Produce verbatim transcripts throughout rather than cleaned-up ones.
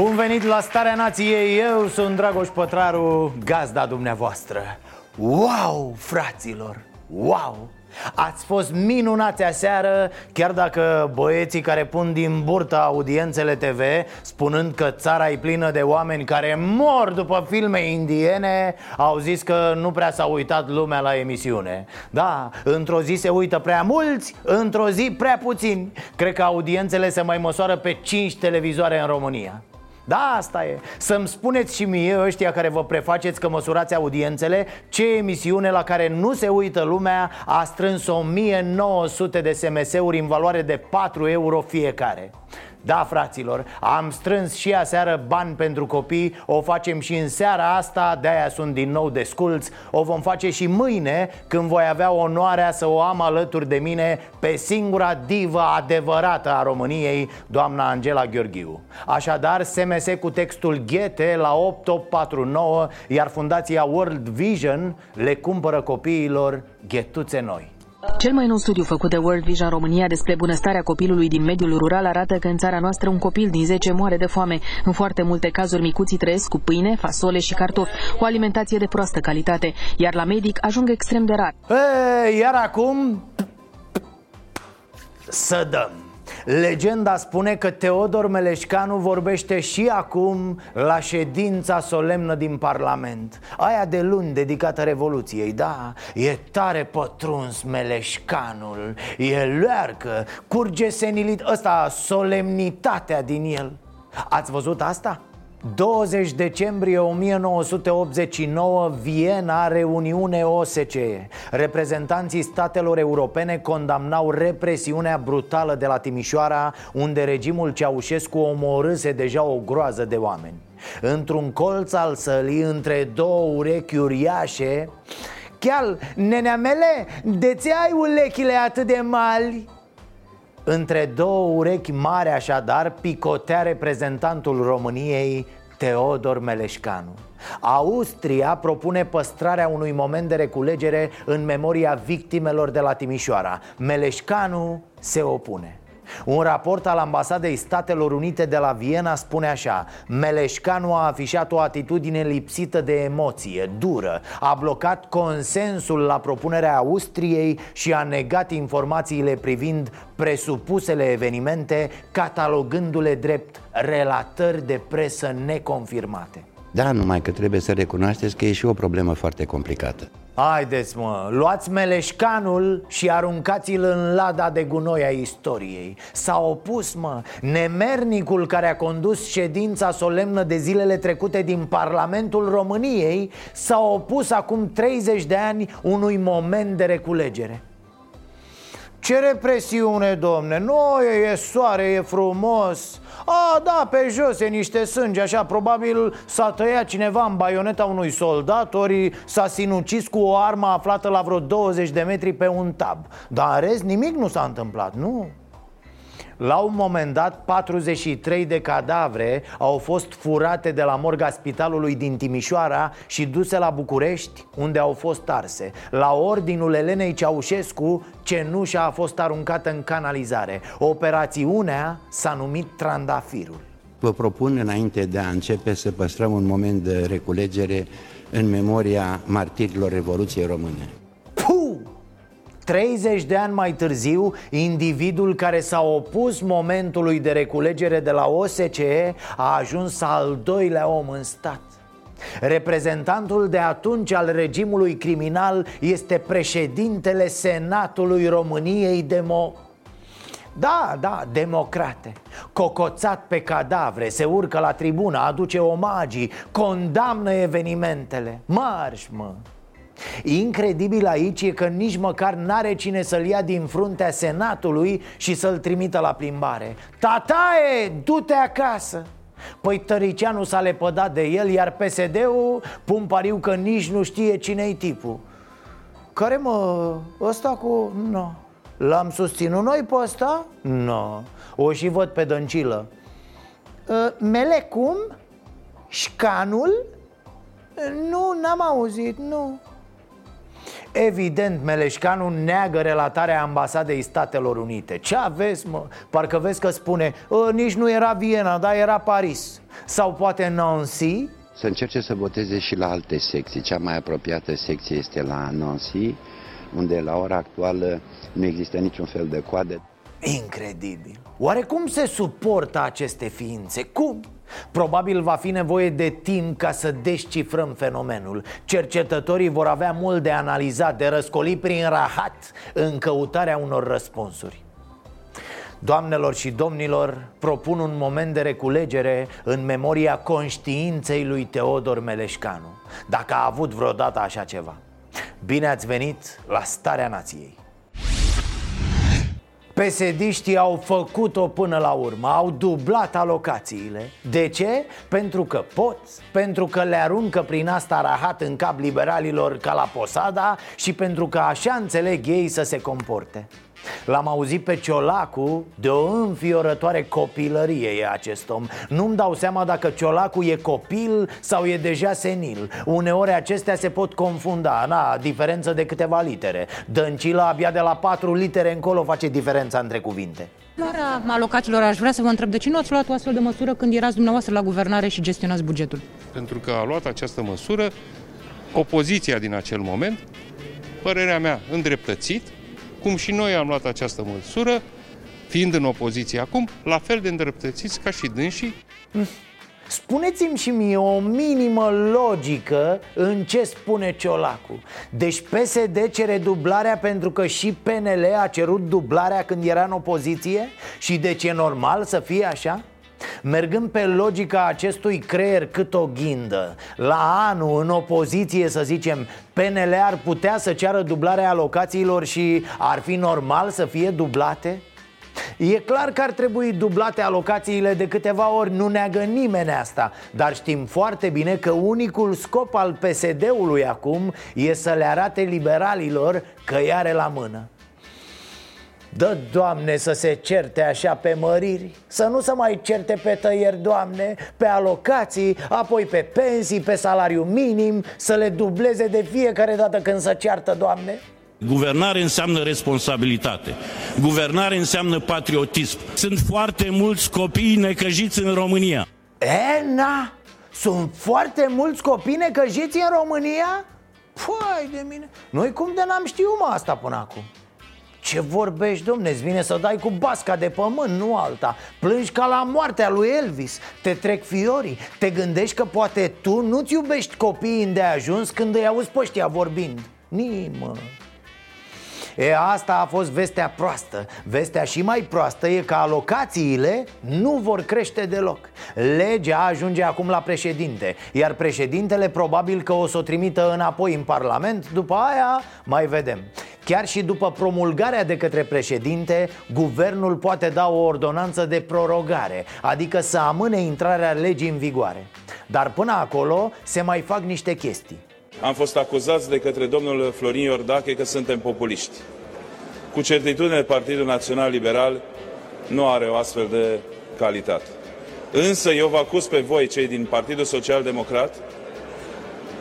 Bun venit la Starea Nației, eu sunt Dragoș Pătraru, gazda dumneavoastră. Wow, fraților, wow! Ați fost minunați aseară, chiar dacă băieții care pun din burtă audiențele te ve, spunând că țara e plină de oameni care mor după filme indiene, au zis că nu prea s-a uitat lumea la emisiune. Da, într-o zi se uită prea mulți, într-o zi prea puțini. Cred că audiențele se mai măsoară pe cinci televizoare în România. Da, asta e. Să-mi spuneți și mie, ăștia care vă prefaceți că măsurați audiențele, ce emisiune la care nu se uită lumea a strâns o mie nouă sute de S M S-uri în valoare de patru euro fiecare. Da, fraților, am strâns și aseară bani pentru copii, o facem și în seara asta, de-aia sunt din nou desculț. O vom face și mâine, când voi avea onoarea să o am alături de mine pe singura divă adevărată a României, doamna Angela Gheorghiu. Așadar, S M S cu textul Ghete la opt opt patru nouă, iar fundația World Vision le cumpără copiilor ghetuțe noi. Cel mai nou studiu făcut de World Vision România despre bunăstarea copilului din mediul rural arată că în țara noastră un copil din zece moare de foame. În foarte multe cazuri micuții trăiesc cu pâine, fasole și cartofi, o alimentație de proastă calitate, iar la medic ajung extrem de rar. E, iar acum să dăm. Legenda spune că Teodor Meleșcanu vorbește și acum la ședința solemnă din Parlament, aia de luni dedicată Revoluției. Da, e tare pătruns Meleșcanul, e learcă, curge senilit, ăsta, solemnitatea din el. Ați văzut asta? douăzeci decembrie o mie nouă sute optzeci și nouă, Viena, reuniune O S C E. Reprezentanții statelor europene condamnau represiunea brutală de la Timișoara, unde regimul Ceaușescu omorâse deja o groază de oameni. Într-un colț al sălii, între două urechi uriașe: "Chiar, neneamele, de ce ai ulechile atât de mari?" Între două urechi mari, așadar, picotea reprezentantul României, Teodor Meleșcanu. Austria propune păstrarea unui moment de reculegere în memoria victimelor de la Timișoara. Meleșcanu se opune. Un raport al ambasadei Statelor Unite de la Viena spune așa: Meleșcanu a afișat o atitudine lipsită de emoție, dură, a blocat consensul la propunerea Austriei și a negat informațiile privind presupusele evenimente, catalogându-le drept relatări de presă neconfirmate. Da, numai că trebuie să recunoașteți că e și o problemă foarte complicată. Haideți, mă, luați Meleșcanul și aruncați-l în lada de gunoi a istoriei. S-a opus, mă, nemernicul care a condus ședința solemnă de zilele trecute din Parlamentul României. S-a opus acum treizeci de ani unui moment de reculegere. Ce represiune, domne, noi e soare, e frumos. A, da, pe jos e niște sânge, așa, probabil s-a tăiat cineva în baioneta unui soldat, ori s-a sinucis cu o armă aflată la vreo douăzeci de metri pe un tab. Dar în rest nimic nu s-a întâmplat, nu? La un moment dat, patruzeci și trei de cadavre au fost furate de la morga spitalului din Timișoara și duse la București, unde au fost arse. La ordinul Elenei Ceaușescu, cenușa a fost aruncată în canalizare. Operațiunea s-a numit Trandafirul. Vă propun, înainte de a începe, să păstrăm un moment de reculegere în memoria martirilor Revoluției Române. treizeci de ani mai târziu, individul care s-a opus momentului de reculegere de la O S C E a ajuns al doilea om în stat. Reprezentantul de atunci al regimului criminal este președintele Senatului României demo... Da, da, democrate. Cocoțat pe cadavre, se urcă la tribună, aduce omagii, condamnă evenimentele. Marș, mă! Incredibil aici e că nici măcar n-are cine să-l ia din fruntea Senatului și să-l trimită la plimbare. Tatae, du-te acasă! Păi Tăricianu s-a lepădat de el, iar P S D-ul pun pariu că nici nu știe cine-i tipul. Care mă, ăsta cu... No. L-am susținut noi pe ăsta? No. O și văd pe Dăncilă. Melecum? Șcanul? Nu, n-am auzit, nu. Evident, Meleșcanu neagă relatarea ambasadei Statelor Unite. Ce aveți, mă? Parcă vezi că spune, nici nu era Viena, dar era Paris. Sau poate Nancy. Să încerce să voteze și la alte secții. Cea mai apropiată secție este la Nancy, unde la ora actuală nu există niciun fel de coadă. Incredibil. Oare cum se suportă aceste ființe? Cum? Probabil va fi nevoie de timp ca să descifrăm fenomenul. Cercetătorii vor avea mult de analizat, de răscolit prin rahat în căutarea unor răspunsuri. Doamnelor și domnilor, propun un moment de reculegere în memoria conștiinței lui Teodor Meleșcanu, dacă a avut vreodată așa ceva. Bine ați venit la Starea Nației. P S D-știi au făcut-o până la urmă, au dublat alocațiile. De ce? Pentru că pot, pentru că le aruncă prin asta rahat în cap liberalilor ca la Posada și pentru că așa înțeleg ei să se comporte. L-am auzit pe Ciolacu de o înfiorătoare copilărie e acest om. Nu-mi dau seama dacă Ciolacu e copil sau e deja senil. Uneori acestea se pot confunda, na, diferență de câteva litere. Dăncila abia de la patru litere încolo face diferența între cuvinte. Luarea alocațiilor, aș vrea să vă întreb, de ce nu ați luat o astfel de măsură când erați dumneavoastră la guvernare și gestionați bugetul? Pentru că a luat această măsură opoziția din acel moment, părerea mea îndreptățit, cum și noi am luat această măsură, fiind în opoziție acum, la fel de îndreptățiți ca și dânsii. Spuneți-mi și mie o minimă logică în ce spune Ciolacu. Deci P S D cere dublarea pentru că și P N L a cerut dublarea când era în opoziție? Și deci e normal să fie așa? Mergând pe logica acestui creier cât o ghindă, la anul, în opoziție să zicem, P N L ar putea să ceară dublarea alocațiilor și ar fi normal să fie dublate? E clar că ar trebui dublate alocațiile de câteva ori, nu neagă nimeni asta. Dar știm foarte bine că unicul scop al P S D-ului acum e să le arate liberalilor că îi are la mână. Dă, Doamne, să se certe așa pe măriri, să nu se mai certe pe tăieri, Doamne, pe alocații, apoi pe pensii, pe salariu minim, să le dubleze de fiecare dată când se ceartă, Doamne. Guvernare înseamnă responsabilitate. Guvernare înseamnă patriotism. Sunt foarte mulți copii necăjiți în România. E, na, sunt foarte mulți copii necăjiți în România? Păi de mine, noi cum de n-am știut, mă, asta până acum? Ce vorbești, domne, îți vine să dai cu basca de pământ, nu alta. Plângi ca la moartea lui Elvis, te trec fiorii. Te gândești că poate tu nu-ți iubești copiii îndeajuns când îi auzi pe ăștia vorbind. Nimă. E, asta a fost vestea proastă. Vestea și mai proastă e că alocațiile nu vor crește deloc. Legea ajunge acum la președinte, iar președintele probabil că o să o trimită înapoi în Parlament. După aia mai vedem. Chiar și după promulgarea de către președinte, guvernul poate da o ordonanță de prorogare, adică să amâne intrarea legii în vigoare. Dar până acolo se mai fac niște chestii. Am fost acuzați de către domnul Florin Iordache că suntem populiști. Cu certitudine, Partidul Național Liberal nu are o astfel de calitate. Însă eu vă acuz pe voi, cei din Partidul Social Democrat,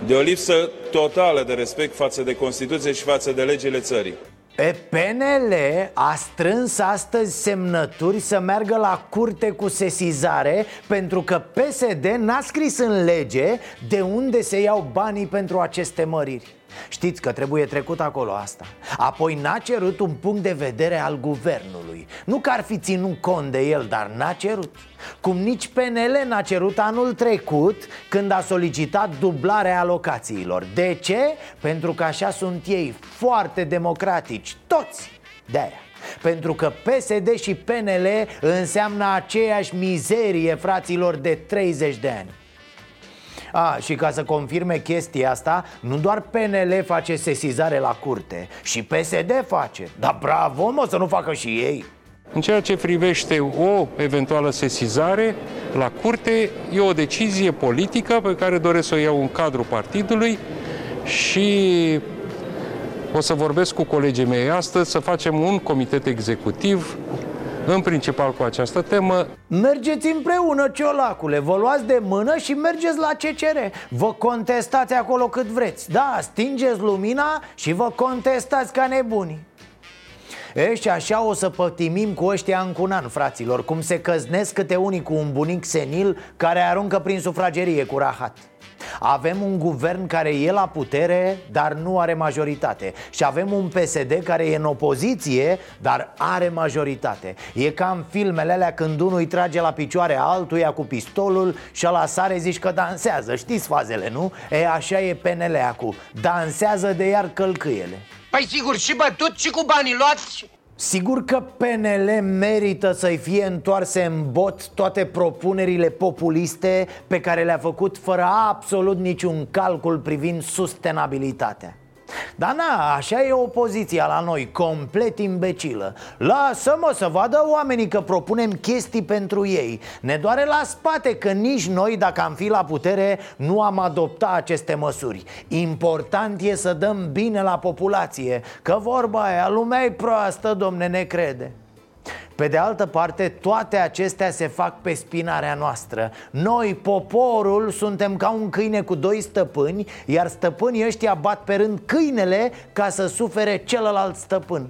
de o lipsă totală de respect față de Constituție și față de legile țării. E, P N L a strâns astăzi semnături să meargă la curte cu sesizare pentru că P S D n-a scris în lege de unde se iau banii pentru aceste măriri. Știți că trebuie trecut acolo asta. Apoi n-a cerut un punct de vedere al guvernului. Nu că ar fi ținut cont de el, dar n-a cerut. Cum nici P N L n-a cerut anul trecut, când a solicitat dublarea alocațiilor. De ce? Pentru că așa sunt ei, foarte democratici, toți. De-aia. Pentru că P S D și P N L înseamnă aceeași mizerie, fraților, de treizeci de ani. A, și ca să confirme chestia asta, nu doar P N L face sesizare la curte, și P S D face. Dar bravo, mă, să nu facă și ei. În ceea ce privește o eventuală sesizare la curte, e o decizie politică pe care doresc să o iau în cadrul partidului și o să vorbesc cu colegii mei astăzi să facem un comitet executiv în principal cu această temă. Mergeți împreună, Ciolacule, vă luați de mână și mergeți la C C R. Vă contestați acolo cât vreți. Da, stingeți lumina și vă contestați ca nebunii. E, și așa o să pătimim cu ăștia în cunan, fraților, cum se căznesc câte unii cu un bunic senil care aruncă prin sufragerie cu rahat. Avem un guvern care e la putere, dar nu are majoritate. Și avem un P S D care e în opoziție, dar are majoritate. E ca în filmele alea când unul îi trage la picioare altuia cu pistolul și ăla sare, zici că dansează. Știți fazele, nu? E, așa e P N L acum. Dansează de iar călcâiele. Păi sigur, și bătut și cu banii luați. Sigur că P N L merită să-i fie întoarse în bot toate propunerile populiste pe care le-a făcut fără absolut niciun calcul privind sustenabilitatea. Dar na, așa e opoziția la noi, complet imbecilă. Lasă-mă să vadă oamenii că propunem chestii pentru ei. Ne doare la spate că nici noi, dacă am fi la putere, nu am adoptat aceste măsuri. Important e să dăm bine la populație, că vorba aia, lumea e proastă, domne, ne crede. Pe de altă parte, toate acestea se fac pe spinarea noastră. Noi, poporul, suntem ca un câine cu doi stăpâni, iar stăpânii ăștia bat pe rând câinele ca să sufere celălalt stăpân.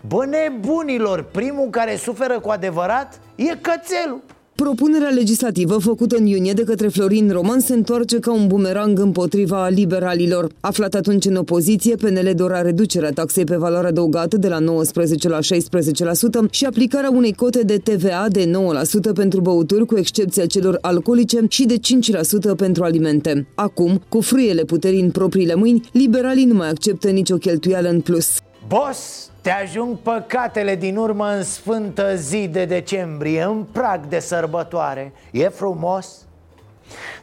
Bă, nebunilor, primul care suferă cu adevărat e cățelul. Propunerea legislativă făcută în iunie de către Florin Roman se întoarce ca un bumerang împotriva liberalilor. Aflat atunci în opoziție, P N L dorea reducerea taxei pe valoare adăugată de la nouăsprezece la șaisprezece la sută și aplicarea unei cote de T V A de nouă la sută pentru băuturi, cu excepția celor alcoolice, și de cinci la sută pentru alimente. Acum, cu frâiele puterii în propriile mâini, liberalii nu mai acceptă nicio cheltuială în plus. Boss, te ajung păcatele din urmă în sfântă zi de decembrie, în prag de sărbătoare. E frumos?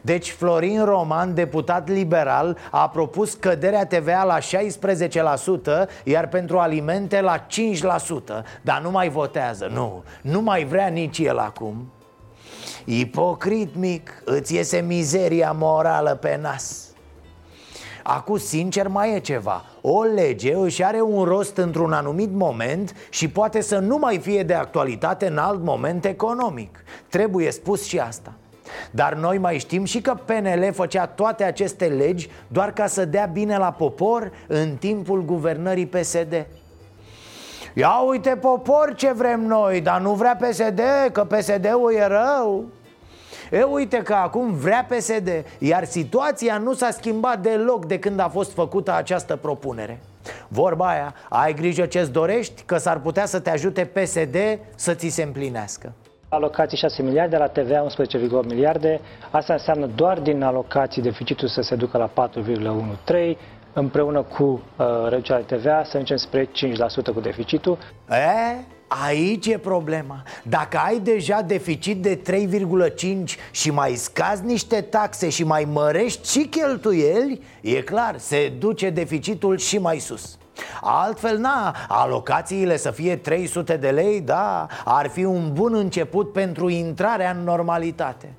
Deci Florin Roman, deputat liberal, a propus căderea T V A la șaisprezece la sută, iar pentru alimente la cinci la sută. Dar nu mai votează, nu, nu mai vrea nici el acum. Ipocrit mic, îți iese mizeria morală pe nas. Acum, sincer, mai e ceva. O lege își are un rost într-un anumit moment și poate să nu mai fie de actualitate în alt moment economic. Trebuie spus și asta. Dar noi mai știm și că P N L făcea toate aceste legi doar ca să dea bine la popor în timpul guvernării P S D. Ia uite, popor, ce vrem noi, dar nu vrea P S D, că P S D-ul e rău. E, uite că acum vrea P S D, iar situația nu s-a schimbat deloc de când a fost făcută această propunere. Vorba aia, ai grijă ce-ți dorești, că s-ar putea să te ajute P S D să ți se împlinească. Alocații șase miliarde, la T V A unsprezece virgulă opt miliarde, asta înseamnă doar din alocații deficitul să se ducă la patru virgulă treisprezece, împreună cu uh, reducerea T V A să mergem spre cinci la sută cu deficitul. E? Aici e problema. Dacă ai deja deficit de trei virgulă cinci și mai scazi niște taxe și mai mărești și cheltuieli, e clar, se duce deficitul și mai sus. Altfel, na, alocațiile să fie trei sute de lei, da, ar fi un bun început pentru intrarea în normalitate.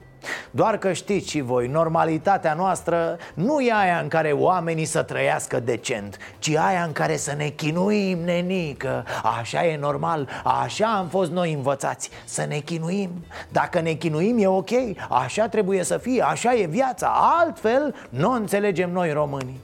Doar că știți și voi, normalitatea noastră nu e aia în care oamenii să trăiască decent, ci aia în care să ne chinuim, nenică. Așa e normal, așa am fost noi învățați, să ne chinuim. Dacă ne chinuim e ok, așa trebuie să fie, așa e viața. Altfel nu înțelegem noi românii.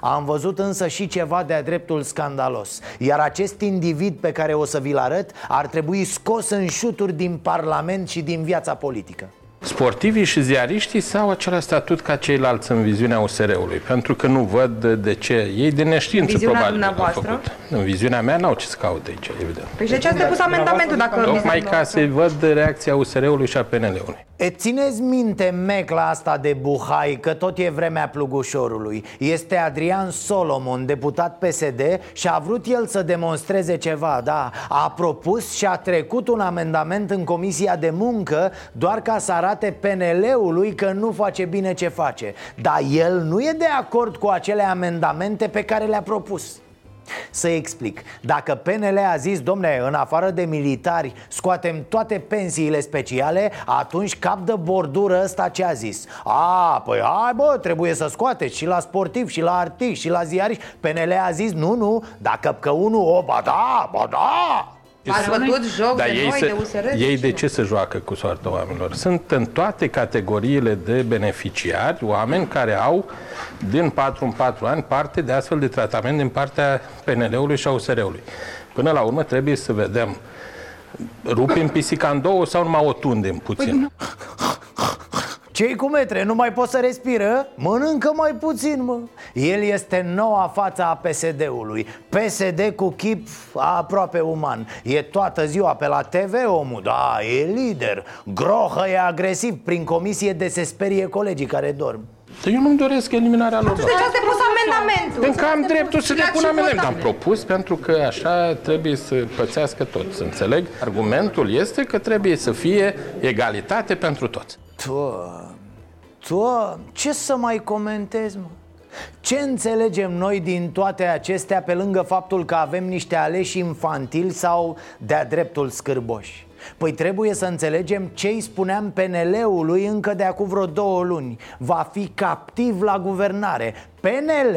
Am văzut însă și ceva de-a dreptul scandalos. Iar acest individ pe care o să vi-l arăt ar trebui scos în șuturi din parlament și din viața politică. Sportivii și ziariștii sau același statut ca ceilalți în viziunea U S R-ului, pentru că nu văd de ce ei de neștiință viziunea probabil au făcut. În viziunea mea n-au ce să caute aici, evident. Păi de ce ați depus amendamentul dacă... Tocmai ca să văd reacția U S R-ului și a P N L-ului. E, țineți minte mecla asta de Buhai, că tot e vremea plugușorului. Este Adrian Solomon, deputat P S D, și a vrut el să demonstreze ceva, da. A propus și a trecut un amendament în Comisia de Muncă doar ca să arate P N L-ului că nu face bine ce face. Dar el nu e de acord cu acele amendamente pe care le-a propus. Să explic. Dacă P N L a zis, domne, în afară de militari scoatem toate pensiile speciale, atunci cap de bordură ăsta ce a zis? A, păi hai bă, trebuie să scoateți și la sportivi, și la artiști, și la ziariști. P N L a zis, nu, nu, dacă că unul, o, ba da, ba da. Ați văzut joc de noi, se, de U S R? Ei de ce se joacă cu soarta oamenilor? Sunt în toate categoriile de beneficiari oameni care au din patru în patru ani parte de astfel de tratament din partea P N L-ului și a U S R-ului. Până la urmă trebuie să vedem, rupim pisica în două sau numai o tundem puțin? Cei cu metre nu mai pot să respiră? Mănâncă mai puțin, mă. El este noua față a P S D-ului. P S D cu chip aproape uman. E toată ziua pe la T V omul, da, e lider. Grohă e agresiv, prin comisie de se sperie colegii care dorm. Eu nu-mi doresc eliminarea lor. De ce ați depus amendamentul? Pentru că am dreptul să depun amendament. Am propus pentru că așa trebuie să pățească toți, înțeleg? Argumentul este că trebuie să fie egalitate pentru toți. Doamne, Doamne, ce să mai comentez, mă? Ce înțelegem noi din toate acestea pe lângă faptul că avem niște aleși infantili sau de-a dreptul scârboși? Păi trebuie să înțelegem ce îi spuneam P N L-ului încă de acum vreo două luni. Va fi captiv la guvernare. P N L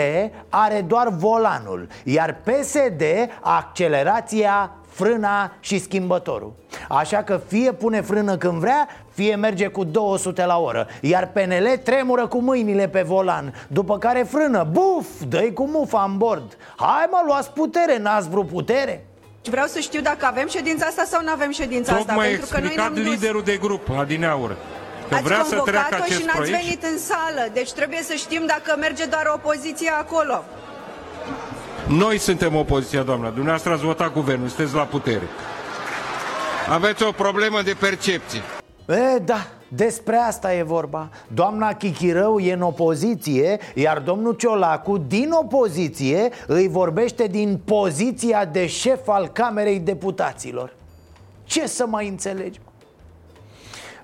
are doar volanul, iar P S D accelerația, frâna și schimbătorul. Așa că fie pune frână când vrea, fie merge cu două sute la oră. Iar P N L tremură cu mâinile pe volan, după care frână, buf, dă-i cu mufa în bord. Hai mă, luați putere, n-ați vrut putere? Vreau să știu dacă avem ședința asta sau nu avem ședința asta. Tocmai explicat liderul de grup, Adineaur, că ați vrea să treacă acest și n-ați proiect. Venit în sală, deci trebuie să știm dacă merge doar opoziția acolo. Noi suntem opoziția, doamnă. Dumneavoastră ați votat guvernul, sunteți la putere. Aveți o problemă de percepție. E, da, despre asta e vorba. Doamna Chichirău e în opoziție, iar domnul Ciolacu, din opoziție, îi vorbește din poziția de șef al Camerei Deputaților. Ce să mai înțelegi?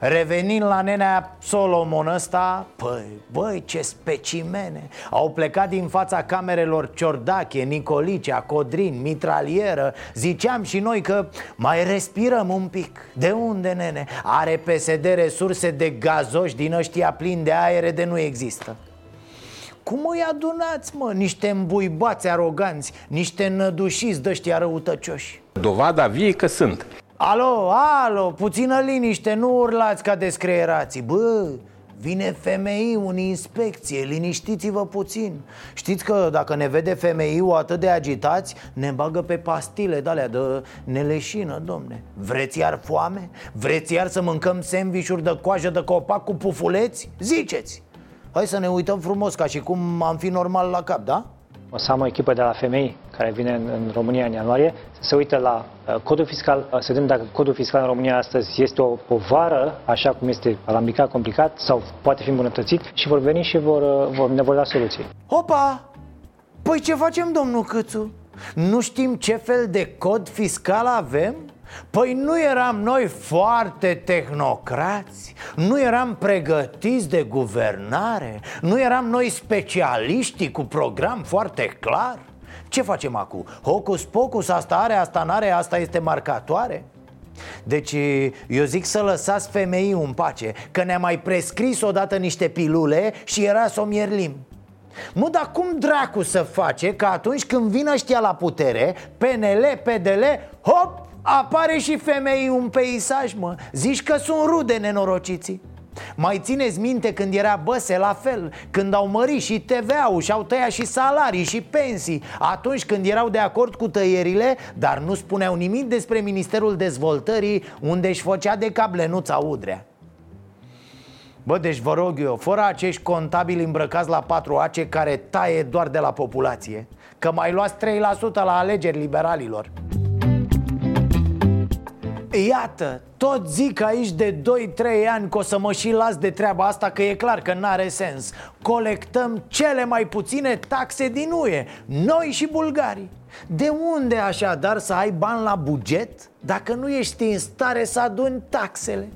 Revenind la nenea Solomon ăsta, păi, băi, ce specimene. Au plecat din fața camerelor Ciordache, Nicolicea, Codrin, Mitralieră. Ziceam și noi că mai respirăm un pic. De unde, nene? Are P S D resurse de gazoși din ăștia plini de aere de nu există. Cum îi adunați, mă? Niște îmbuibați aroganți, niște nădușiți de-ăștia răutăcioși. Dovada vie că sunt. Alo, alo, puțină liniște, nu urlați ca descreierații. Bă, vine F M I-ul în inspecție, liniștiți-vă puțin. Știți că dacă ne vede F M I-ul atât de agitați, ne bagă pe pastile de alea de neleșină, domne. Vreți iar foame? Vreți iar să mâncăm sandvișuri de coajă de copac cu pufuleți? Ziceți! Hai să ne uităm frumos, ca și cum am fi normal la cap, da? O să am o echipă de la F M I care vine în, în România în ianuarie, se uită la uh, codul fiscal, uh, să vedem dacă codul fiscal în România astăzi este o povară, așa cum este alambicat, complicat, sau poate fi îmbunătățit, și vor veni și vor, uh, vor, ne vor da soluții. Opa! Păi ce facem, domnul Câțu? Nu știm ce fel de cod fiscal avem? Păi nu eram noi foarte tehnocrați? Nu eram pregătiți de guvernare? Nu eram noi specialiștii cu program foarte clar? Ce facem acum? Hocus pocus, asta are, asta n-are, asta este marcatoare? Deci eu zic să lăsați femeii în pace, că ne-a mai prescris odată niște pilule și era să o mierlim. Mă, dar cum dracu să face că atunci când vin ăștia la putere, P N L, P D L, hop! Apare și femeii un peisaj, mă. Zici că sunt rude nenorociții. Mai țineți minte când era Băse la fel? Când au mărit și T V A-ul și au tăiat și salarii și pensii. Atunci când erau de acord cu tăierile, dar nu spuneau nimic despre Ministerul Dezvoltării, unde își făcea de cap Lenuța Udrea. Bă, deci vă rog eu, fără acești contabili îmbrăcați la patru A C care taie doar de la populație. Că mai luați trei la sută la alegeri liberalilor. Iată, tot zic aici de doi trei ani că o să mă și las de treaba asta, că e clar că n-are sens. Colectăm cele mai puține taxe din U E, noi și bulgarii. De unde așadar să ai bani la buget dacă nu ești în stare să aduni taxele?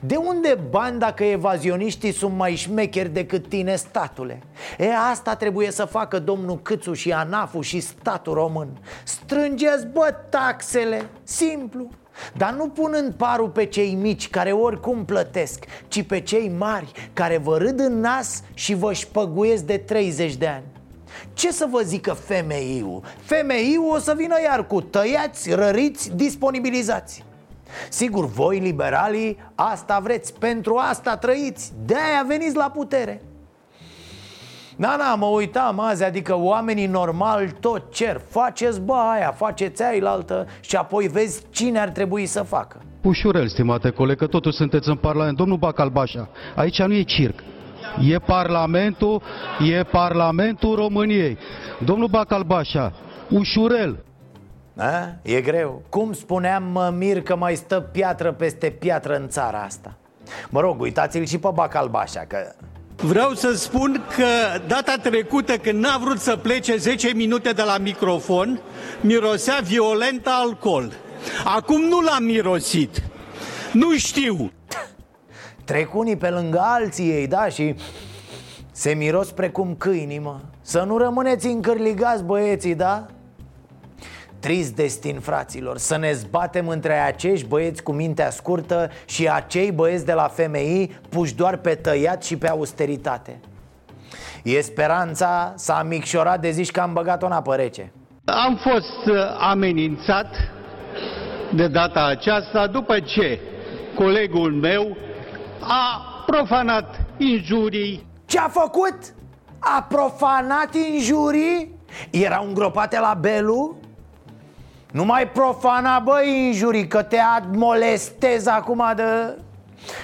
De unde bani dacă evazioniștii sunt mai șmecheri decât tine, statule? E, asta trebuie să facă domnul Câțu și ANAF-ul și statul român. Strângeți, bă, taxele, simplu. Dar nu punând parul pe cei mici care oricum plătesc, ci pe cei mari care vă râd în nas și vă șpăguiesc de treizeci de ani. Ce să vă zică F M I-ul? F M I-ul o să vină iar cu tăiați, răriți, disponibilizați. Sigur, voi, liberalii, asta vreți, pentru asta trăiți, de-aia veniți la putere. Da, da, mă uitam azi, adică oamenii normali tot cer. Faceți bă aia, faceți aia altă și apoi vezi cine ar trebui să facă. Ușurel, stimate coleg, că totuși sunteți în Parlament. Domnul Bacalbașa, aici nu e circ. E Parlamentul, e Parlamentul României. Domnul Bacalbașa, ușurel. A? E greu. Cum spuneam, mă mir că mai stă piatră peste piatră în țara asta. Mă rog, uitați-l și pe Bacalbașa că... Vreau să spun că data trecută, când n-a vrut să plece zece minute de la microfon, mirosea violent alcool. Acum nu l-am mirosit. Nu știu. Trec unii pe lângă alții ei, da, și se miros precum câinii, mă. Să nu rămâneți încârligați, băieții, da? Trist destin, fraților, să ne zbatem între acești băieți cu mintea scurtă și acei băieți de la F M I puși doar pe tăiat și pe austeritate. E speranța s-a micșorat de zici că am băgat-o în apă rece. Am fost amenințat de data aceasta după ce colegul meu a profanat injurii. Ce a făcut? A profanat injurii? Erau îngropate la Belu? Nu mai profana, bă, injurii, că te admolestez acum de...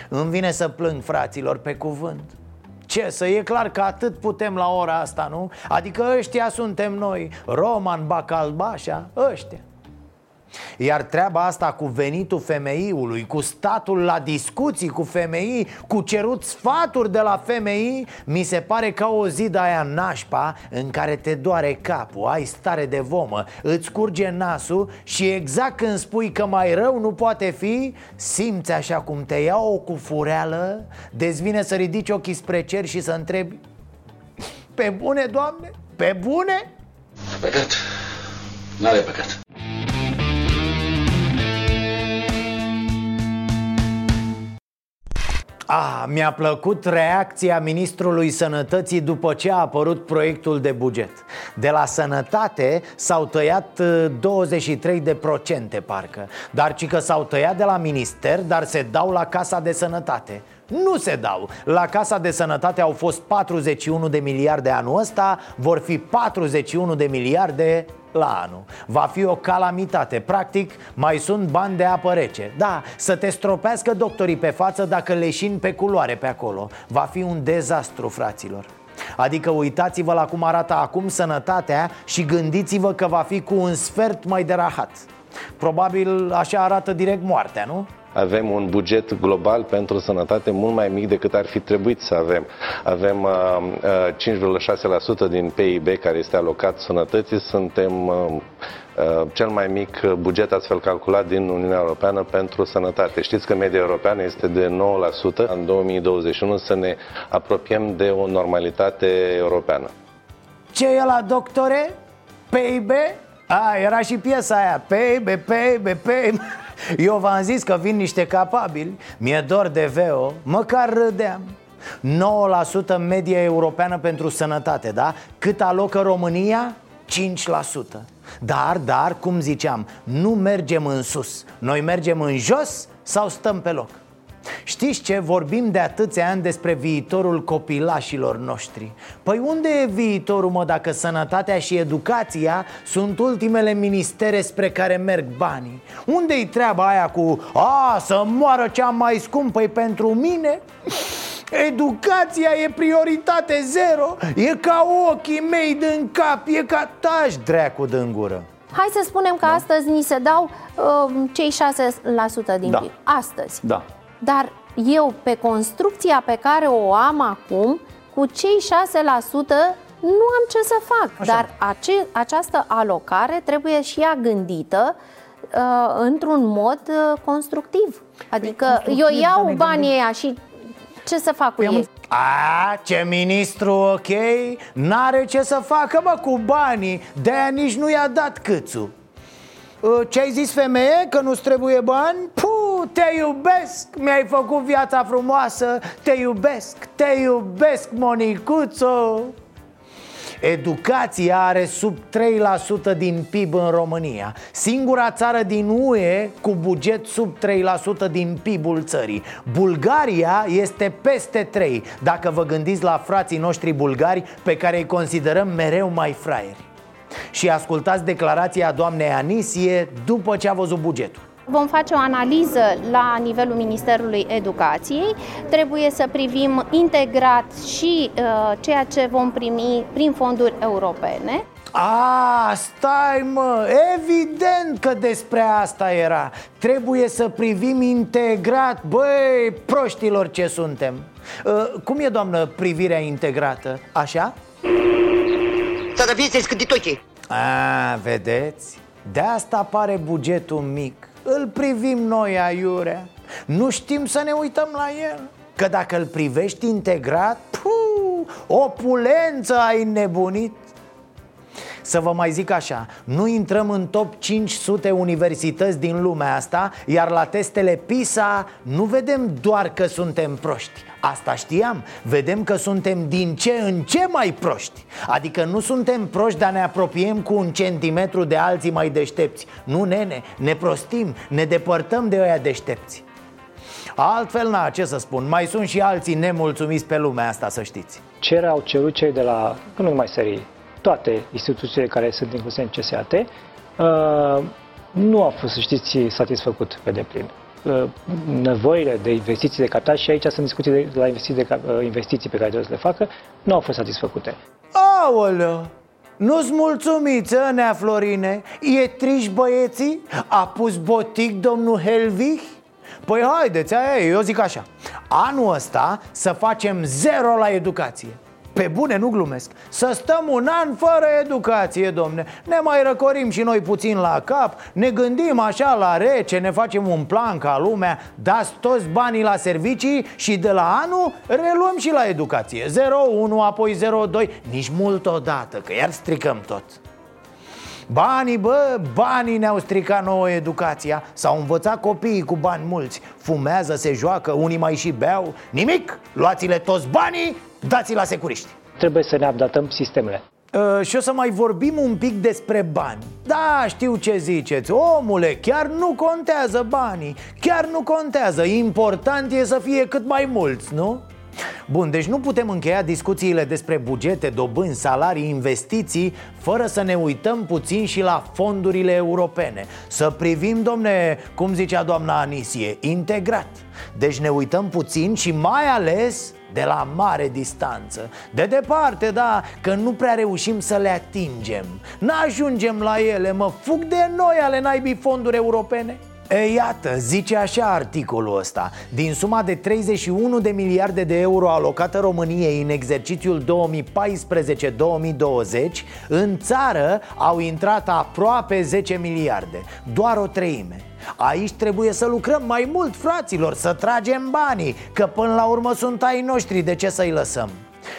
Îmi vine să plâng, fraților, pe cuvânt. Ce să, e clar că atât putem la ora asta, nu? Adică ăștia suntem noi, Roman, Bacalbașa, ăștia. Iar treaba asta cu venitul F M I-ului, cu statul la discuții cu F M I, cu cerut sfaturi de la F M I, mi se pare ca o zi de aia nașpa în care te doare capul, ai stare de vomă, îți curge nasul și exact când spui că mai rău nu poate fi, simți așa cum te ia o cufureală, dezvine să ridici ochii spre cer și să întrebi: pe bune, Doamne? Pe bune? Păcat, n-are păcat. Ah, mi-a plăcut reacția ministrului sănătății după ce a apărut proiectul de buget. De la sănătate s-au tăiat douăzeci și trei de procente parcă. Dar cică s-au tăiat de la minister, dar se dau la Casa de Sănătate. Nu se dau. La Casa de Sănătate au fost patruzeci și unu de miliarde anul ăsta, vor fi patruzeci și unu de miliarde la anul. Va fi o calamitate. Practic, mai sunt bani de apă rece. Da, să te stropească doctorii pe față dacă leșini pe culoare pe acolo. Va fi un dezastru, fraților. Adică uitați-vă la cum arată acum sănătatea și gândiți-vă că va fi cu un sfert mai de rahat. Probabil așa arată direct moartea, nu? Avem un buget global pentru sănătate mult mai mic decât ar fi trebuit să avem. Avem cinci virgulă șase la sută din P I B care este alocat sănătății. Suntem cel mai mic buget astfel calculat din Uniunea Europeană pentru sănătate. Știți că media europeană este de nouă la sută. În două mii douăzeci și unu să ne apropiem de o normalitate europeană. Ce e la doctore? P I B? A, era și piesa aia. P I B, P I B, P I B. Eu v-am zis că vin niște capabili. Mi-e dor de V O, măcar râdeam. nouă la sută media europeană pentru sănătate, da? Cât alocă România? cinci la sută. Dar, dar, cum ziceam, nu mergem în sus. Noi mergem în jos sau stăm pe loc? Știți ce? Vorbim de atâția ani despre viitorul copilașilor noștri. Păi unde e viitorul, mă, dacă sănătatea și educația sunt ultimele ministere spre care merg banii? Unde-i treaba aia cu a, să moară cea mai scumpă pentru mine? Educația e prioritate zero, e ca ochii mei din cap, e ca taș, dreacu din gură. Hai să spunem că da. astăzi ni se dau uh, cei șase la sută din da. P I B. Astăzi. Da. Dar eu, pe construcția pe care o am acum, cu cei șase la sută nu am ce să fac. Așa. Dar ace- această alocare trebuie și ea gândită uh, într-un mod uh, constructiv. Adică constructiv, eu iau banii ăia și ce să fac cu păi ei? A, ce ministru, ok, n-are ce să facă, mă, cu banii. De-aia nici nu i-a dat Câțu. Ce-ai zis, femeie, că nu-ți trebuie bani? Puh, te iubesc, mi-ai făcut viața frumoasă. Te iubesc, te iubesc, Monicuțo. Educația are sub trei la sută din P I B în România. Singura țară din U E cu buget sub trei la sută din P I B-ul țării. Bulgaria este peste trei. Dacă vă gândiți la frații noștri bulgari, pe care îi considerăm mereu mai fraieri. Și ascultați declarația doamnei Anisie după ce a văzut bugetul. Vom face o analiză la nivelul Ministerului Educației. Trebuie să privim integrat și uh, ceea ce vom primi prin fonduri europene. A, stai mă, evident că despre asta era. Trebuie să privim integrat, băi, proștilor ce suntem. uh, Cum e, doamnă, privirea integrată? Așa? Să răviți să-i scândit ochii. A, vedeți? De asta pare bugetul mic. Îl privim noi aiurea. Nu știm să ne uităm la el. Că dacă îl privești integrat, puh, opulență, ai nebunit. Să vă mai zic așa, nu intrăm în top cinci sute universități din lumea asta. Iar la testele PISA nu vedem doar că suntem proști. Asta știam, vedem că suntem din ce în ce mai proști. Adică nu suntem proști, dar ne apropiem cu un centimetru de alții mai deștepți. Nu, nene, ne prostim, ne depărtăm de ăia deștepți. Altfel, na, ce să spun, mai sunt și alții nemulțumiți pe lumea asta, să știți. Ce au cerut cei de la, nu numai serii, toate instituțiile care sunt incluse în C S A T, uh, nu au fost, să știți, satisfăcut pe deplin. Nevoile de investiții de capital, și aici sunt discuții de la investiții, de, investiții pe care trebuie să le facă, nu au fost satisfăcute. Aoleu! Nu-ți mulțumiți, Nea Florine? E triști băieții? A pus botic domnul Helvig? Păi haideți, aia e, eu zic așa. Anul ăsta să facem zero la educație. Pe bune, nu glumesc. Să stăm un an fără educație, domne. Ne mai răcorim și noi puțin la cap. Ne gândim așa la rece, ne facem un plan ca lumea. Dați toți banii la servicii și de la anul reluăm și la educație. zero unu, apoi zero doi. Nici mult odată, că iar stricăm tot. Banii, bă, banii ne-au stricat nouă educația. S-au învățat copiii cu bani mulți. Fumează, se joacă, unii mai și beau. Nimic, luați-le toți banii, dați-i la securiști. Trebuie să ne updatăm sistemele. Uh, și o să mai vorbim un pic despre bani. Da, știu ce ziceți. Omule, chiar nu contează banii. Chiar nu contează. Important e să fie cât mai mulți, nu? Bun, deci nu putem încheia discuțiile despre bugete, dobânzi, salarii, investiții fără să ne uităm puțin și la fondurile europene. Să privim, domne, cum zicea doamna Anisie, integrat. Deci ne uităm puțin și mai ales de la mare distanță. De departe, da, că nu prea reușim să le atingem. N-ajungem la ele, mă, fug de noi ale naibii fonduri europene. E, iată, zice așa articolul ăsta. Din suma de treizeci și unu de miliarde de euro alocată României în exercițiul două mii paisprezece două mii douăzeci, în țară au intrat aproape zece miliarde, doar o treime. Aici trebuie să lucrăm mai mult, fraților, să tragem banii, că până la urmă sunt ai noștri, de ce să-i lăsăm?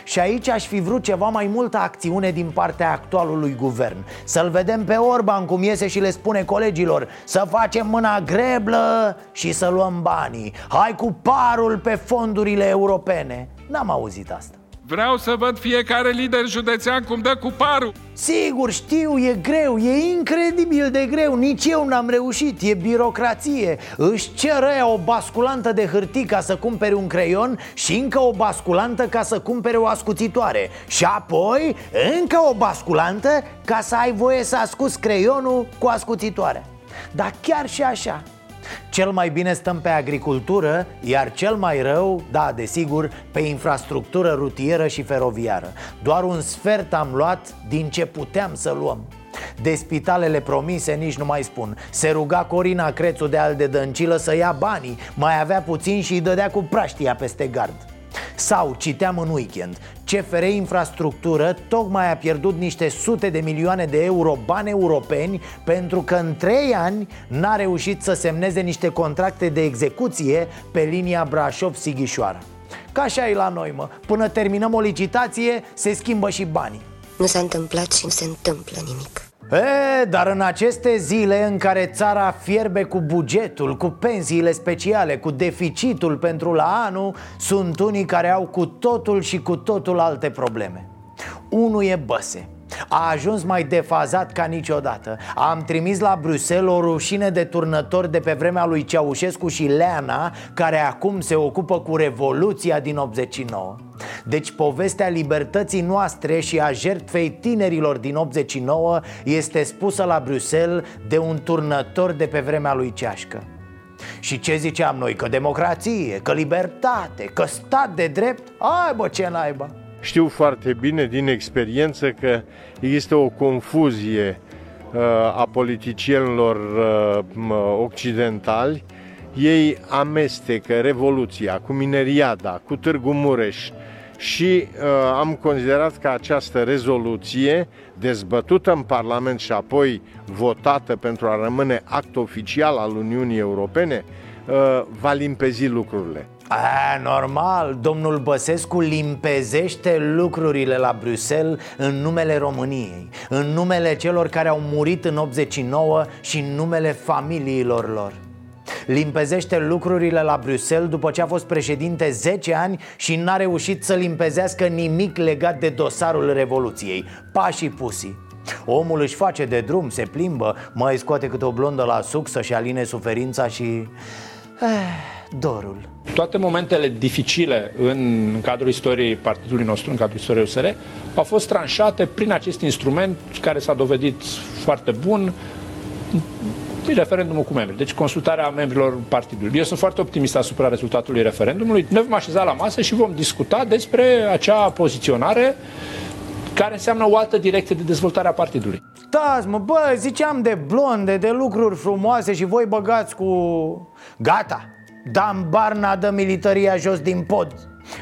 Și aici aș fi vrut ceva mai multă acțiune din partea actualului guvern. Să-l vedem pe Orban cum iese și le spune colegilor: să facem mâna greblă și să luăm banii. Hai cu parul pe fondurile europene. N-am auzit asta. Vreau să văd fiecare lider județean cum dă cu parul. Sigur, știu, e greu, e incredibil de greu. Nici eu n-am reușit, e birocrație. Își cere o basculantă de hârtii ca să cumpere un creion și încă o basculantă ca să cumpere o ascuțitoare. Și apoi încă o basculantă ca să ai voie să ascuți creionul cu ascuțitoarea. Dar chiar și așa, cel mai bine stăm pe agricultură, iar cel mai rău, da, desigur, pe infrastructură rutieră și feroviară. Doar un sfert am luat din ce puteam să luăm. De spitalele promise nici nu mai spun. Se ruga Corina Crețu de al de Dăncilă să ia banii. Mai avea puțin și îi dădea cu praștia peste gard. Sau, citeam în weekend, C F R Infrastructură tocmai a pierdut niște sute de milioane de euro bani europeni pentru că în trei ani n-a reușit să semneze niște contracte de execuție pe linia Brașov-Sighișoara. Ca așa e la noi, mă, până terminăm o licitație, se schimbă și banii. Nu s-a întâmplat și nu se întâmplă nimic. E, dar în aceste zile în care țara fierbe cu bugetul, cu pensiile speciale, cu deficitul pentru la anul, sunt unii care au cu totul și cu totul alte probleme. Unul e Băse. A ajuns mai defazat ca niciodată. Am trimis la Bruxelles o rușine de turnători de pe vremea lui Ceaușescu și Leana, care acum se ocupă cu Revoluția din optzeci și nouă. Deci povestea libertății noastre și a jertfei tinerilor din optzeci și nouă este spusă la Bruxelles de un turnător de pe vremea lui Ceașcă. Și ce ziceam noi? Că democrație, că libertate, că stat de drept? Ai bă, ce naiba! Știu foarte bine din experiență că există o confuzie a politicienilor occidentali. Ei amestecă Revoluția cu mineriada, cu Târgu Mureș și am considerat că această rezoluție, dezbătută în Parlament și apoi votată pentru a rămâne act oficial al Uniunii Europene, va limpezi lucrurile. A, normal, domnul Băsescu limpezește lucrurile la Bruxelles în numele României, în numele celor care au murit în optzeci și nouă și în numele familiilor lor. Limpezește lucrurile la Bruxelles după ce a fost președinte zece ani și n-a reușit să limpezească nimic legat de dosarul Revoluției. Pașii pusii. Omul își face de drum, se plimbă, mai scoate câte o blondă la suc să-și aline suferința și... dorul. Toate momentele dificile în cadrul istoriei partidului nostru, în cadrul istoriei U S R, au fost tranșate prin acest instrument care s-a dovedit foarte bun, referendumul cu membri, deci consultarea membrilor partidului. Eu sunt foarte optimist asupra rezultatului referendumului. Ne vom așeza la masă și vom discuta despre acea poziționare care înseamnă o altă direcție de dezvoltare a partidului. Tați, mă, bă, ziceam de blonde, de lucruri frumoase și voi băgați cu... Gata! Dan Barna dă militaria jos din pod.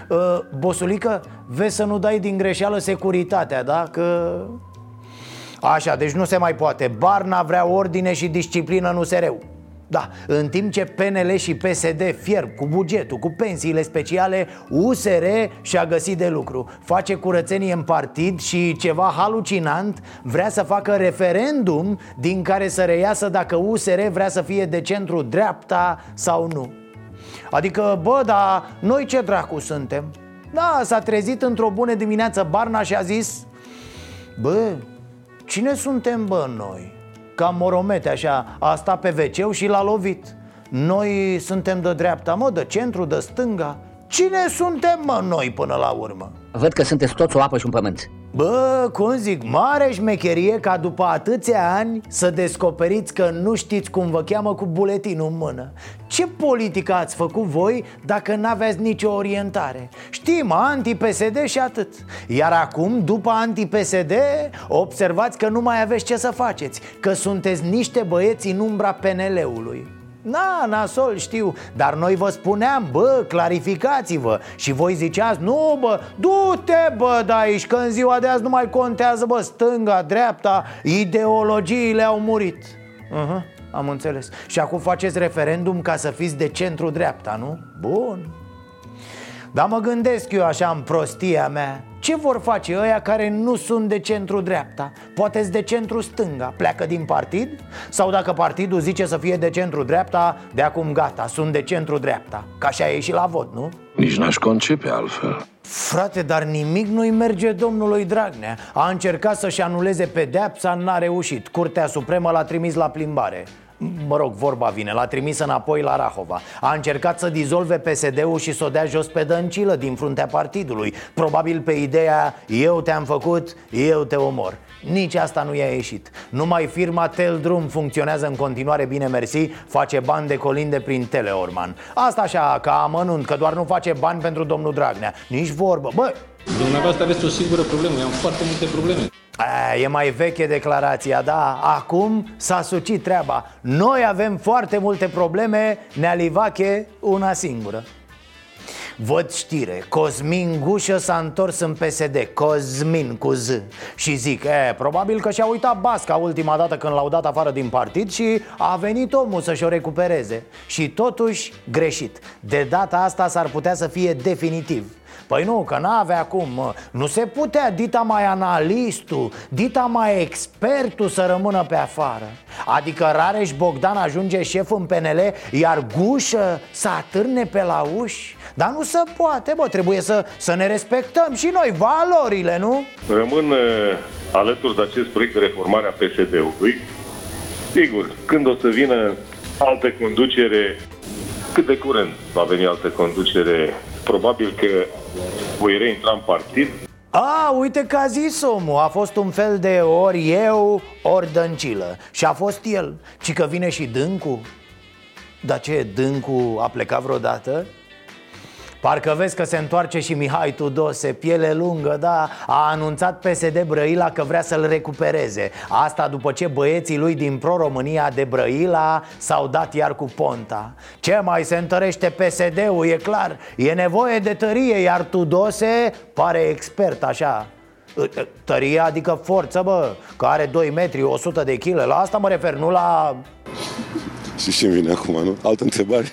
uh, Bosulică, vezi să nu dai din greșeală securitatea, da? Că... Așa, deci nu se mai poate. Barna vrea ordine și disciplină în U S R-ul. Da, în timp ce P N L și P S D fierb cu bugetul, cu pensiile speciale, U S R și-a găsit de lucru. Face curățenie în partid și, ceva halucinant, vrea să facă referendum din care să reiasă dacă U S R vrea să fie de centru-dreapta sau nu. Adică, bă, dar noi ce dracu suntem? Da, s-a trezit într-o bună dimineață Barna și a zis: bă, cine suntem, bă, noi? Ca moromete, așa, a stat pe veceu și l-a lovit. Noi suntem de dreapta, mă, de centru, de stânga. Cine suntem, mă, noi până la urmă? Văd că sunteți toți o apă și un pământ. Bă, cum zic, mare șmecherie ca după atâția ani să descoperiți că nu știți cum vă cheamă cu buletinul în mână. Ce politică ați făcut voi dacă n-aveați nicio orientare? Știm, anti-P S D și atât. Iar acum, după anti-P S D, observați că nu mai aveți ce să faceți, că sunteți niște băieți în umbra P N L-ului. Na, nasol, știu, dar noi vă spuneam, bă, clarificați-vă. Și voi ziceați: nu, bă, du-te, bă, de aici, că în ziua de azi nu mai contează, bă, stânga, dreapta, ideologiile au murit. uh-huh, Am înțeles. Și acum faceți referendum ca să fiți de centru-dreapta, nu? Bun. Dar mă gândesc eu așa în prostia mea: ce vor face ăia care nu sunt de centru-dreapta? Poate-s de centru-stânga, pleacă din partid? Sau dacă partidul zice să fie de centru-dreapta, de acum gata, sunt de centru-dreapta. Ca așa e și la vot, nu? Nici n-aș concepe altfel. Frate, dar nimic nu-i merge domnului Dragnea. A încercat să-și anuleze pedeapsa, n-a reușit. Curtea Supremă l-a trimis la plimbare. Mă rog, vorba vine, l-a trimis înapoi la Rahova. A încercat să dizolve P S D-ul și să o dea jos pe Dăncilă din fruntea partidului, probabil pe ideea: eu te-am făcut, eu te omor. Nici asta nu i-a ieșit. Numai firma Teldrum funcționează în continuare bine, mersi, face bani de colinde prin Teleorman. Asta așa, ca amănunt, că doar nu face bani pentru domnul Dragnea. Nici vorbă, bă, Dumneavoastră aveți o singură problemă, eu am foarte multe probleme. Aia, e mai veche declarația, da? Acum s-a sucit treaba. Noi avem foarte multe probleme, nealivache, una singură. Văd știre, Cosmin Gușă s-a întors în P S D, Cosmin cu Z. Și zic, e, probabil că și-a uitat basca ultima dată când l-au dat afară din partid și a venit omul să-și o recupereze. Și totuși greșit, de data asta s-ar putea să fie definitiv. Păi nu, că n-avea cum, nu se putea dita mai analistul, dita mai expertul să rămână pe afară. Adică Rareș Bogdan ajunge șef în P N L, iar Gușă să atârne pe la uși. Dar nu se poate, bă, trebuie să, să ne respectăm și noi valorile, nu? Rămân alături de acest proiect de reformare a P S D-ului. Sigur, când o să vină altă conducere, cât de curând va veni altă conducere, probabil că voi reintra în partid. A, uite că a zis omul, a fost un fel de ori eu, ori Dăncilă. Și a fost el, ci că vine și Dâncu. Dar ce, Dâncu a plecat vreodată? Parcă vezi că se întoarce și Mihai Tudose, piele lungă, da, a anunțat P S D Brăila că vrea să-l recupereze. Asta după ce băieții lui din Pro-România de Brăila s-au dat iar cu Ponta. Ce mai se întărește P S D-ul, e clar, e nevoie de tărie, iar Tudose pare expert așa. Tărie adică forță, bă, că are doi metri, o sută de kile, la asta mă refer, nu la... Și ce-mi vine acum, nu? Altă întrebare...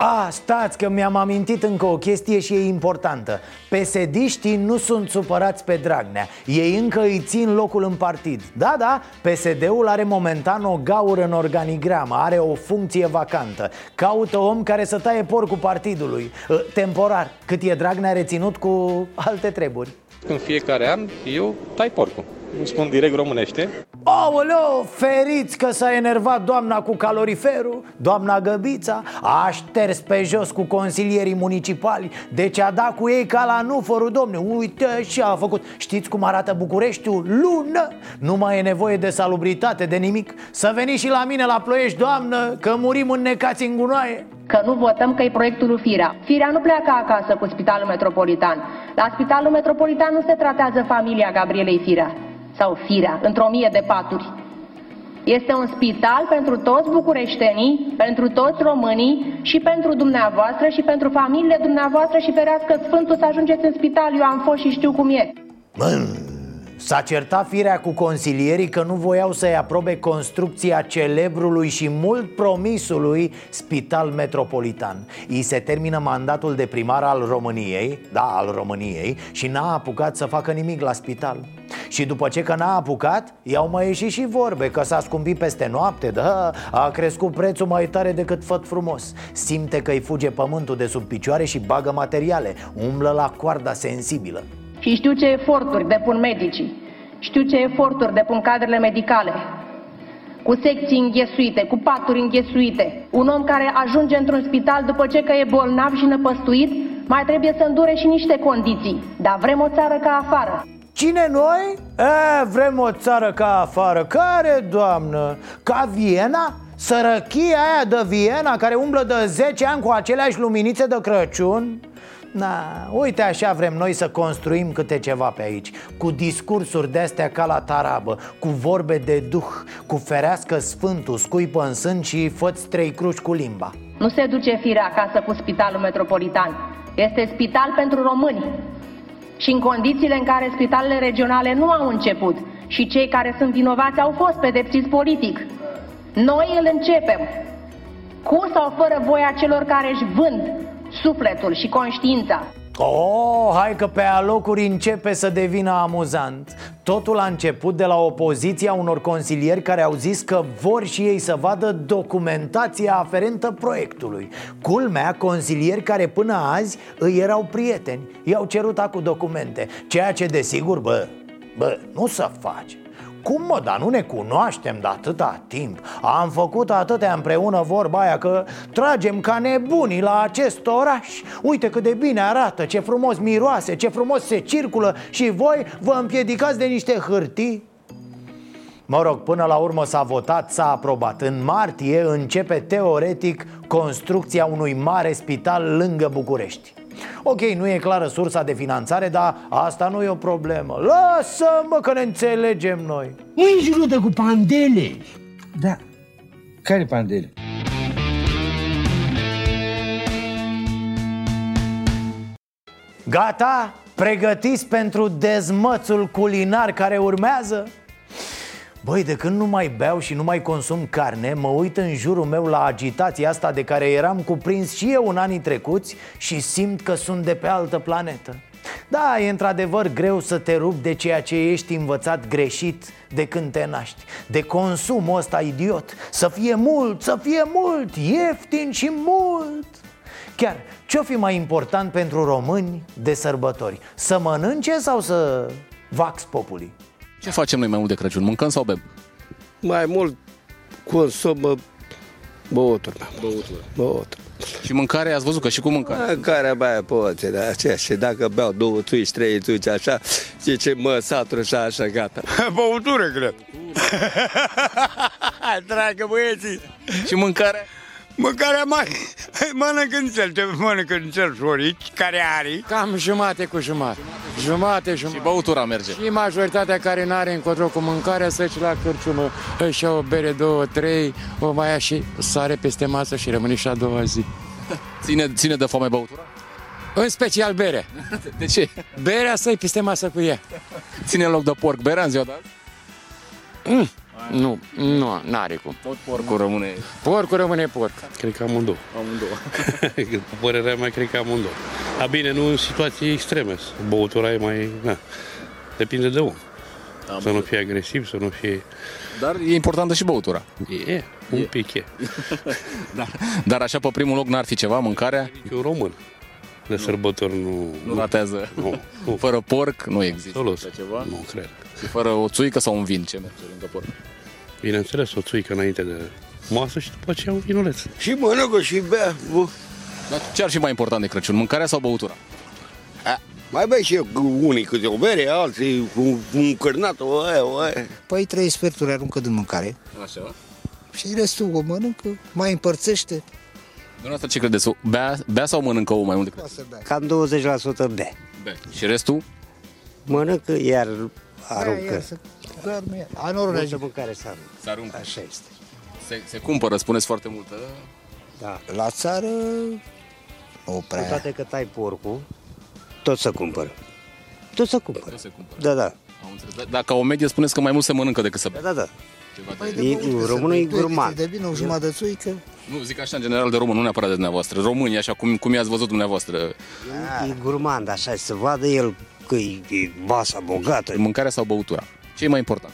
A, stați că mi-am amintit încă o chestie și e importantă. P S D-știi nu sunt supărați pe Dragnea. Ei încă îi țin locul în partid. Da, da, P S D-ul are momentan o gaură în organigramă, are o funcție vacantă. Caută om care să taie porcul partidului. Temporar, cât e Dragnea reținut cu alte treburi. În fiecare an eu tai porcul. Nu spun direct românește. Aoleo, feriți că s-a enervat doamna cu caloriferul, doamna Găbița, a șters pe jos cu consilierii municipali, deci a dat cu ei ca la nufărul, domne, uite și a făcut. Știți cum arată Bucureștiul? Lună! Nu mai e nevoie de salubritate, de nimic. Să veniți și la mine la Ploiești, doamnă, că murim înnecați în gunoaie. Că nu votăm că e proiectul lui Firea. Firea nu pleacă acasă cu Spitalul Metropolitan. La Spitalul Metropolitan nu se tratează familia Gabrielei Firea. Sau Firea, într-o mie de paturi. Este un spital pentru toți bucureștenii, pentru toți românii și pentru dumneavoastră și pentru familiile dumneavoastră și ferească Sfântul să ajungeți în spital, eu am fost și știu cum e. Bun. S-a certat Firea cu consilierii că nu voiau să-i aprobe construcția celebrului și mult promisului Spital Metropolitan. I se termină mandatul de primar al României, da, al României, și n-a apucat să facă nimic la spital. Și după ce că n-a apucat, i-au mai ieșit și vorbe că s-a scumpit peste noapte, da, a crescut prețul mai tare decât făt frumos. Simte că îi fuge pământul de sub picioare și bagă materiale, umblă la coarda sensibilă. Și știu ce eforturi depun medicii, știu ce eforturi depun cadrele medicale, cu secții înghesuite, cu paturi înghesuite. Un om care ajunge într-un spital după ce că e bolnav și năpăstuit, mai trebuie să îndure și niște condiții, dar vrem o țară ca afară. Cine noi? E, vrem o țară ca afară, care, doamnă? Ca Viena? Sărăchia aia de Viena care umblă de zece ani cu aceleași luminițe de Crăciun? Na, uite așa vrem noi să construim câte ceva pe aici. Cu discursuri de-astea ca la tarabă, cu vorbe de duh, cu ferească Sfântul, scuipă în sân și fă-ți trei cruci cu limba. Nu se duce Firea acasă cu Spitalul Metropolitan. Este spital pentru români. Și în condițiile în care spitalele regionale nu au început și cei care sunt vinovați au fost pedepsiți politic, noi îl începem. Cu sau fără voia celor care își vând sufletul și conștiința. Oh, hai că pe alocuri începe să devină amuzant. Totul a început de la opoziția unor consilieri care au zis că vor și ei să vadă documentația aferentă proiectului. Culmea, consilieri care până azi îi erau prieteni, i-au cerut acum documente. Ceea ce desigur, bă, bă, nu se face. Cum mă, dar nu ne cunoaștem de atâta timp? Am făcut atâtea împreună, vorba aia că tragem ca nebunii la acest oraș. Uite cât de bine arată, ce frumos miroase, ce frumos se circulă. Și voi vă împiedicați de niște hârtii? Mă rog, până la urmă s-a votat, s-a aprobat. În martie începe teoretic construcția unui mare spital lângă București. Ok, nu e clară sursa de finanțare, dar asta nu e o problemă. Lasă-mă că ne înțelegem noi. Nu e jurută cu pandele. Da, care pandele? Gata? Pregătiți pentru dezmățul culinar care urmează? Băi, de când nu mai beau și nu mai consum carne, mă uit în jurul meu la agitația asta de care eram cuprins și eu în anii trecuți și simt că sunt de pe altă planetă. Da, e într-adevăr greu să te rupi de ceea ce ești învățat greșit de când te naști. De consumul ăsta idiot. Să fie mult, să fie mult, ieftin și mult. Chiar, ce-o fi mai important pentru români de sărbători? Să mănânce sau să vax populi? Ce facem noi mai mult de Crăciun? Mâncăm sau bem? Mai mult consumă băuturi. Băuturi. Băuturi. Și mâncarea, ați văzut că și cu mâncarea. Mâncarea baia poate, da, aceea. Și dacă beau două tuici, trei tuici, așa, zice ce mă satură și așa, gata. Băutură, cred. Dragă băieții. Și mâncarea? Mâncarea mai mănâncă nițel, te mănâncă nițel șorici, care are. Cam jumate cu jumate. Jumate, jumate. Și băutura merge. Și majoritatea care n-are încotro cu mâncarea să ce la cărciumă își ia o bere, două, trei, o mai ia și sare peste masă și rămâne și a doua zi. Ține, ține de foame băutura? În special berea. De ce? Berea să-i peste masă cu ea. Ține loc de porc berea în ziua de azi? Nu, nu, n-are cum. Tot porcul rămâne... Porcul rămâne porc. Cred că amândouă. Amândouă. Cu părerea mea, cred că amândouă. A, bine, nu în situații extreme. Băutura e mai... Na. Depinde de om. Am să nu fie agresiv, să nu fie... Dar e importantă și băutura. E, un e. pic e. Dar, dar așa, pe primul loc, n-ar fi ceva, mâncarea? Eu român. De nu. Sărbători nu... Nu ratează. Nu. Nu. Fără porc nu există. Absolut. Ceva. Nu cred. Și fără o țuică sau un vin, ce merge lângă porc? Bineînțeles, o țuică înainte de masă și după aceea un vinuleț. Și mănâncă și bea. Dar ce ar fi mai important de Crăciun, mâncarea sau băutura? A, mai bei și eu unii câte o bere, alții cu un cârnat, oaie, oaie. Păi trei sferturi aruncă din mâncare. Așa. Și restul o mănâncă, mai împărțește. Dumneavoastră ce credeți? Bea, bea sau mănâncă o mai mult decât? Cam douăzeci la sută bea. Bea. Și restul? Mănâncă, iar... Aruncă. Multă mâncare se aruncă. Se aruncă. Așa este. Se, se cumpără, spuneți foarte multă. Da. La țară, nu prea. Cu toate că tai porcul, tot se cumpără. Tot se cumpără. Tot se cumpără. Da, da. Dar ca o medie spuneți că mai mult se mănâncă decât să bea. Da, da, da. Păi românul e gurman. De vină o jumătate de țuică. Nu, zic așa în general de român, nu neapărat de dumneavoastră. Românii, așa cum, cum i-ați văzut dumneavoastră. A, e gurman, dar așa se vadă el. Că e, e vasa bogată. Mâncarea sau băutura? Ce e mai important?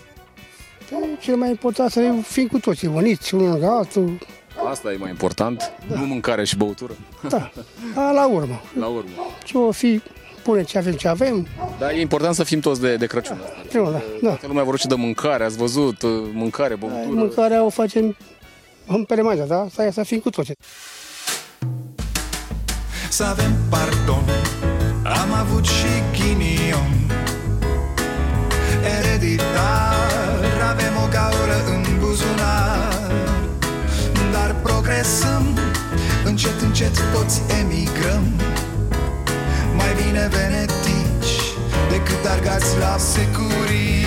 Cel mai important să ne fim cu toții uniți, unul lângă altul. Asta e mai important? Da. Nu mâncare și băutură? Da, a, la urmă. La urmă. Ce o fi, pune ce avem, ce avem. Dar e important să fim toți de, de Crăciun. Da, trebuie, da, da. Toată lumea vorbește de mâncare, ați văzut, mâncare, băutură. Da, mâncarea o facem în permanență, da? Să, să fim cu toții. Să avem pardon. Am avut și ghinion ereditar, avem o gaură în buzunar, dar progresăm, încet, încet toți emigrăm. Mai bine venetici decât argați la securii.